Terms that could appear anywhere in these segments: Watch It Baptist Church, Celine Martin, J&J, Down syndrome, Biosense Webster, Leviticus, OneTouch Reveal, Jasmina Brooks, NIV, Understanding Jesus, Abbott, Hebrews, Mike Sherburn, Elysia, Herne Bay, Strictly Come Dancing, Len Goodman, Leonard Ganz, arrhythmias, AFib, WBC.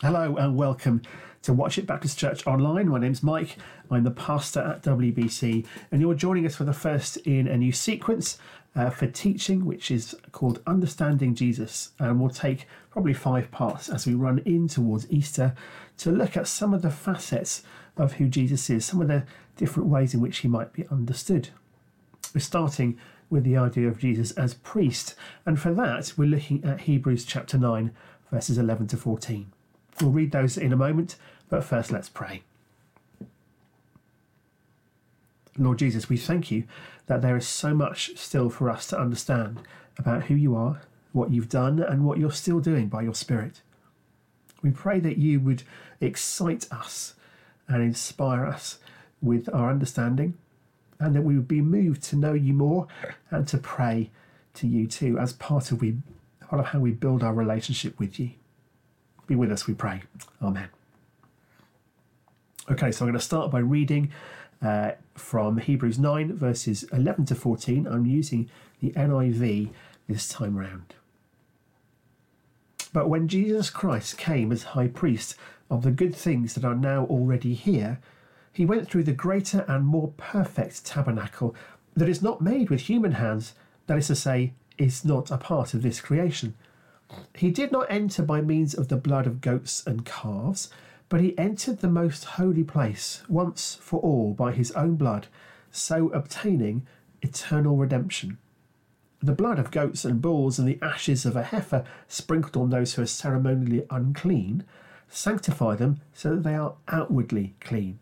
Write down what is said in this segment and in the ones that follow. Hello and welcome to Watch It Baptist Church Online. My name's Mike, I'm the pastor at WBC, and you're joining us for the first in a new sequence for teaching, which is called Understanding Jesus, and we'll take probably 5 parts as we run in towards Easter to look at some of the facets of who Jesus is, some of the different ways in which he might be understood. We're starting with the idea of Jesus as priest, and for that we're looking at Hebrews chapter 9, verses 11 to 14. We'll read those in a moment, but first let's pray. Lord Jesus, we thank you that there is so much still for us to understand about who you are, what you've done, and what you're still doing by your Spirit. We pray that you would excite us and inspire us with our understanding, and that we would be moved to know you more and to pray to you too as part of how we build our relationship with you. Be with us, we pray. Amen. Okay, so I'm going to start by reading from Hebrews 9, verses 11 to 14. I'm using the NIV this time round. But when Jesus Christ came as high priest of the good things that are now already here, he went through the greater and more perfect tabernacle that is not made with human hands, that is to say, is not a part of this creation. He did not enter by means of the blood of goats and calves, but he entered the most holy place once for all by his own blood, so obtaining eternal redemption. The blood of goats and bulls and the ashes of a heifer sprinkled on those who are ceremonially unclean sanctify them so that they are outwardly clean.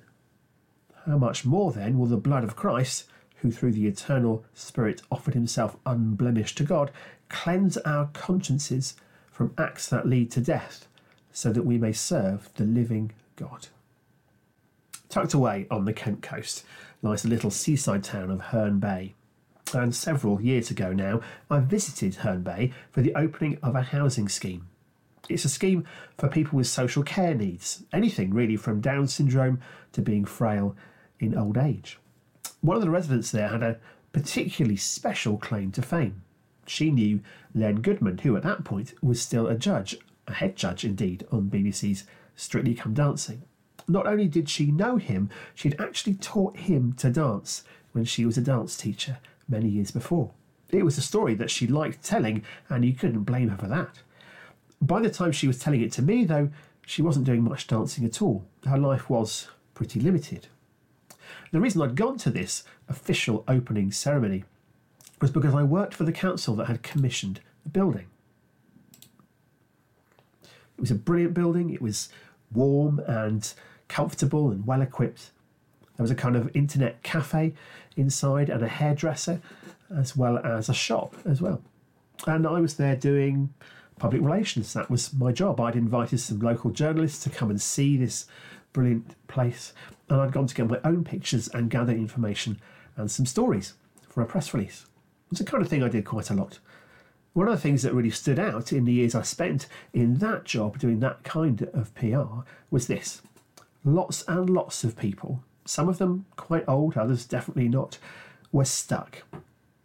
How much more then will the blood of Christ, who through the eternal Spirit offered himself unblemished to God, cleanse our consciences from acts that lead to death, so that we may serve the living God. Tucked away on the Kent coast lies the little seaside town of Herne Bay. And several years ago now, I visited Herne Bay for the opening of a housing scheme. It's a scheme for people with social care needs, anything really from Down syndrome to being frail in old age. One of the residents there had a particularly special claim to fame. She knew Len Goodman, who at that point was still a judge, a head judge indeed, on BBC's Strictly Come Dancing. Not only did she know him, she'd actually taught him to dance when she was a dance teacher many years before. It was a story that she liked telling, and you couldn't blame her for that. By the time she was telling it to me, though, she wasn't doing much dancing at all. Her life was pretty limited. The reason I'd gone to this official opening ceremony was because I worked for the council that had commissioned the building. It was a brilliant building. It was warm and comfortable and well equipped. There was a kind of internet cafe inside and a hairdresser as well as a shop as well. And I was there doing public relations. That was my job. I'd invited some local journalists to come and see this brilliant place, and I'd gone to get my own pictures and gather information and some stories for a press release. It's the kind of thing I did quite a lot. One of the things that really stood out in the years I spent in that job doing that kind of PR was this. Lots and lots of people, some of them quite old, others definitely not, were stuck.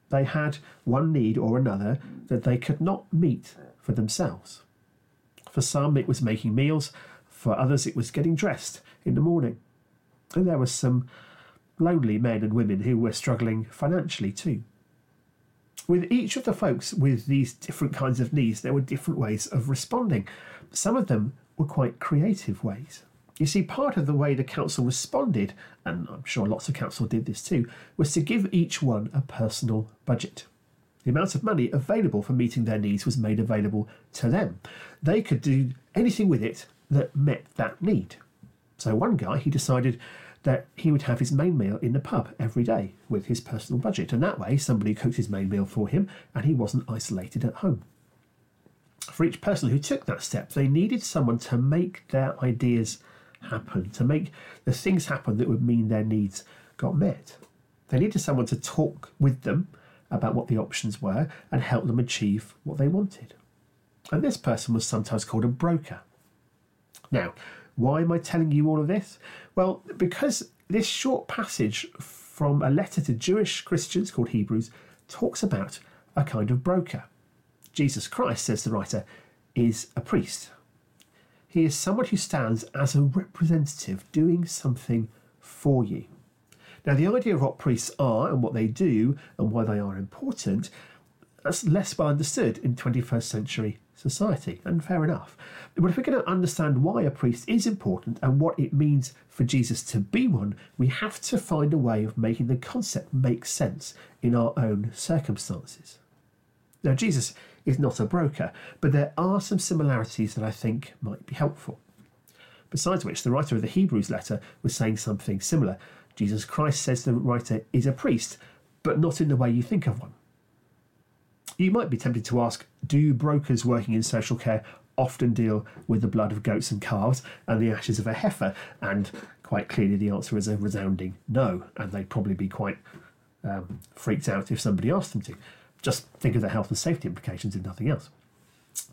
They had one need or another that they could not meet for themselves. For some, it was making meals. For others, it was getting dressed in the morning. And there were some lonely men and women who were struggling financially too. With each of the folks with these different kinds of needs, there were different ways of responding. Some of them were quite creative ways. You see, part of the way the council responded, and I'm sure lots of council did this too, was to give each one a personal budget. The amount of money available for meeting their needs was made available to them. They could do anything with it that met that need. So one guy, he decided that he would have his main meal in the pub every day with his personal budget, and that way somebody cooked his main meal for him and he wasn't isolated at home. For each person who took that step, they needed someone to make their ideas happen, to make the things happen that would mean their needs got met. They needed someone to talk with them about what the options were and help them achieve what they wanted. And this person was sometimes called a broker. Now, why am I telling you all of this? Well, because this short passage from a letter to Jewish Christians called Hebrews talks about a kind of broker. Jesus Christ, says the writer, is a priest. He is someone who stands as a representative doing something for you. Now, the idea of what priests are and what they do and why they are important, that's less well understood in 21st century society, and fair enough. But if we're going to understand why a priest is important and what it means for Jesus to be one, we have to find a way of making the concept make sense in our own circumstances. Now, Jesus is not a broker, but there are some similarities that I think might be helpful. Besides which, the writer of the Hebrews letter was saying something similar. Jesus Christ, says the writer, is a priest, but not in the way you think of one. You might be tempted to ask, do brokers working in social care often deal with the blood of goats and calves and the ashes of a heifer? And quite clearly the answer is a resounding no, and they'd probably be quite freaked out if somebody asked them to. Just think of the health and safety implications if nothing else.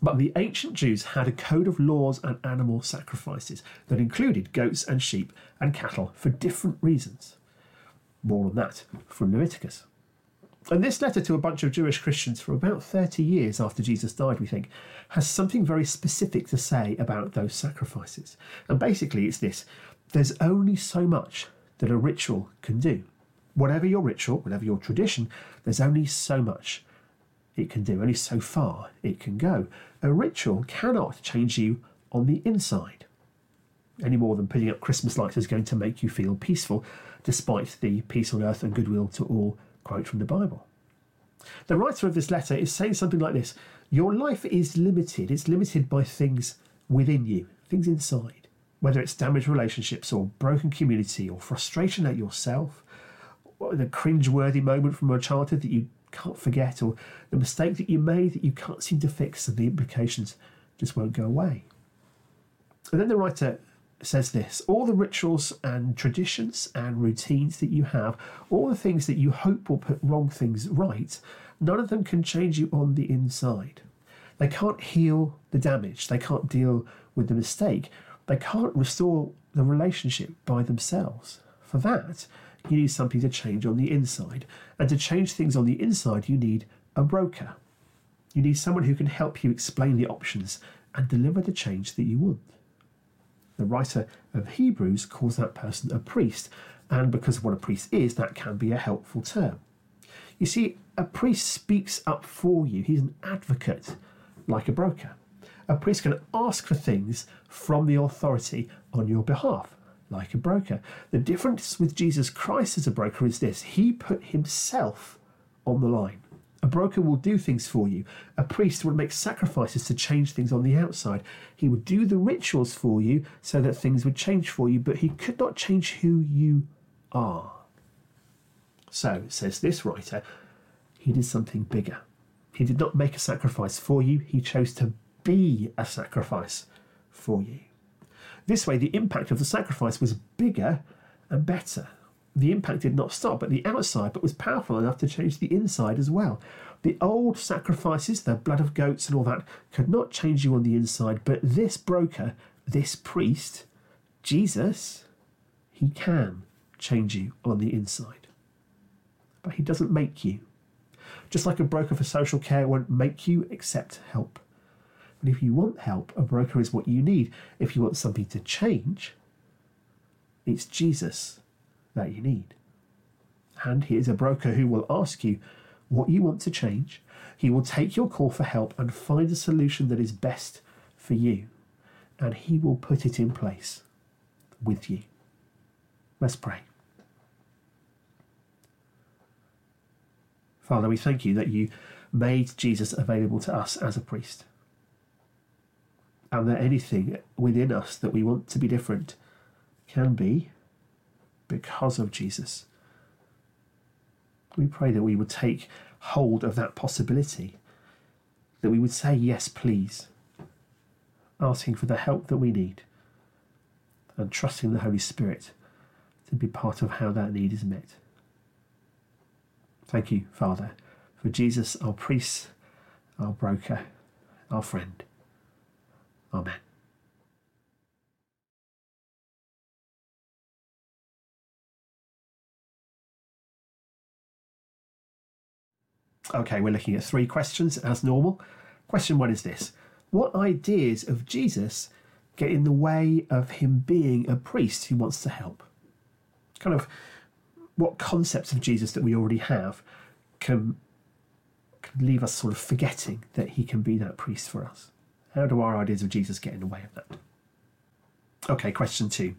But the ancient Jews had a code of laws and animal sacrifices that included goats and sheep and cattle for different reasons. More on that from Leviticus. And this letter to a bunch of Jewish Christians for about 30 years after Jesus died, we think, has something very specific to say about those sacrifices. And basically it's this: there's only so much that a ritual can do. Whatever your ritual, whatever your tradition, there's only so much it can do, only so far it can go. A ritual cannot change you on the inside, any more than putting up Christmas lights is going to make you feel peaceful, despite the peace on earth and goodwill to all quote from the Bible. The writer of this letter is saying something like this: your life is limited. It's limited by things within you, things inside, whether it's damaged relationships or broken community or frustration at yourself, or the cringeworthy moment from your childhood that you can't forget, or the mistake that you made that you can't seem to fix and the implications just won't go away. And then the writer says this: all the rituals and traditions and routines that you have, all the things that you hope will put wrong things right, none of them can change you on the inside. They can't heal the damage. They can't deal with the mistake. They can't restore the relationship by themselves. For that, you need something to change on the inside. And to change things on the inside, you need a broker. You need someone who can help you explain the options and deliver the change that you want. The writer of Hebrews calls that person a priest, and because of what a priest is, that can be a helpful term. You see, a priest speaks up for you. He's an advocate, like a broker. A priest can ask for things from the authority on your behalf, like a broker. The difference with Jesus Christ as a broker is this: he put himself on the line. A broker will do things for you. A priest would make sacrifices to change things on the outside. He would do the rituals for you so that things would change for you, but he could not change who you are. So, says this writer, he did something bigger. He did not make a sacrifice for you. He chose to be a sacrifice for you. This way, the impact of the sacrifice was bigger and better. The impact did not stop at the outside, but was powerful enough to change the inside as well. The old sacrifices, the blood of goats and all that, could not change you on the inside, but this broker, this priest, Jesus, he can change you on the inside. But he doesn't make you. Just like a broker for social care won't make you accept help. But if you want help, a broker is what you need. If you want something to change, it's Jesus that you need. And he is a broker who will ask you what you want to change. He will take your call for help and find a solution that is best for you. And he will put it in place with you. Let's pray. Father, we thank you that you made Jesus available to us as a priest. And that anything within us that we want to be different can be because of Jesus. We pray that we would take hold of that possibility, that we would say yes please, asking for the help that we need and trusting the Holy Spirit to be part of how that need is met. Thank you, Father, for Jesus, our priest, our broker, our friend. Amen. Okay, we're looking at three questions as normal. Question 1 is this: what ideas of Jesus get in the way of him being a priest who wants to help? Kind of what concepts of Jesus that we already have can leave us sort of forgetting that he can be that priest for us. How do our ideas of Jesus get in the way of that? Okay, question 2.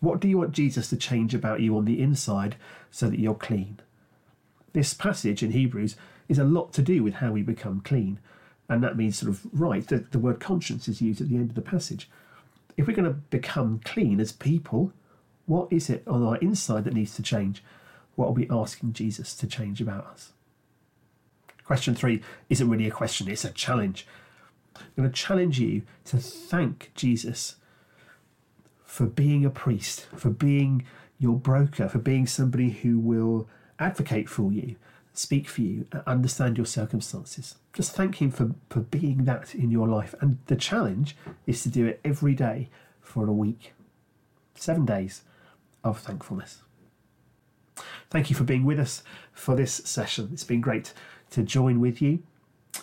What do you want Jesus to change about you on the inside so that you're clean? This passage in Hebrews is a lot to do with how we become clean. And that means sort of right. The word conscience is used at the end of the passage. If we're going to become clean as people, what is it on our inside that needs to change? What are we asking Jesus to change about us? Question 3 isn't really a question, it's a challenge. I'm going to challenge you to thank Jesus for being a priest, for being your broker, for being somebody who will advocate for you, speak for you, understand your circumstances. Just thank him for being that in your life. And the challenge is to do it every day for a week. 7 days of thankfulness. Thank you for being with us for this session. It's been great to join with you,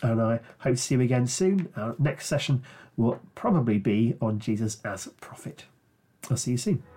and I hope to see you again soon. Our next session will probably be on Jesus as prophet. I'll see you soon.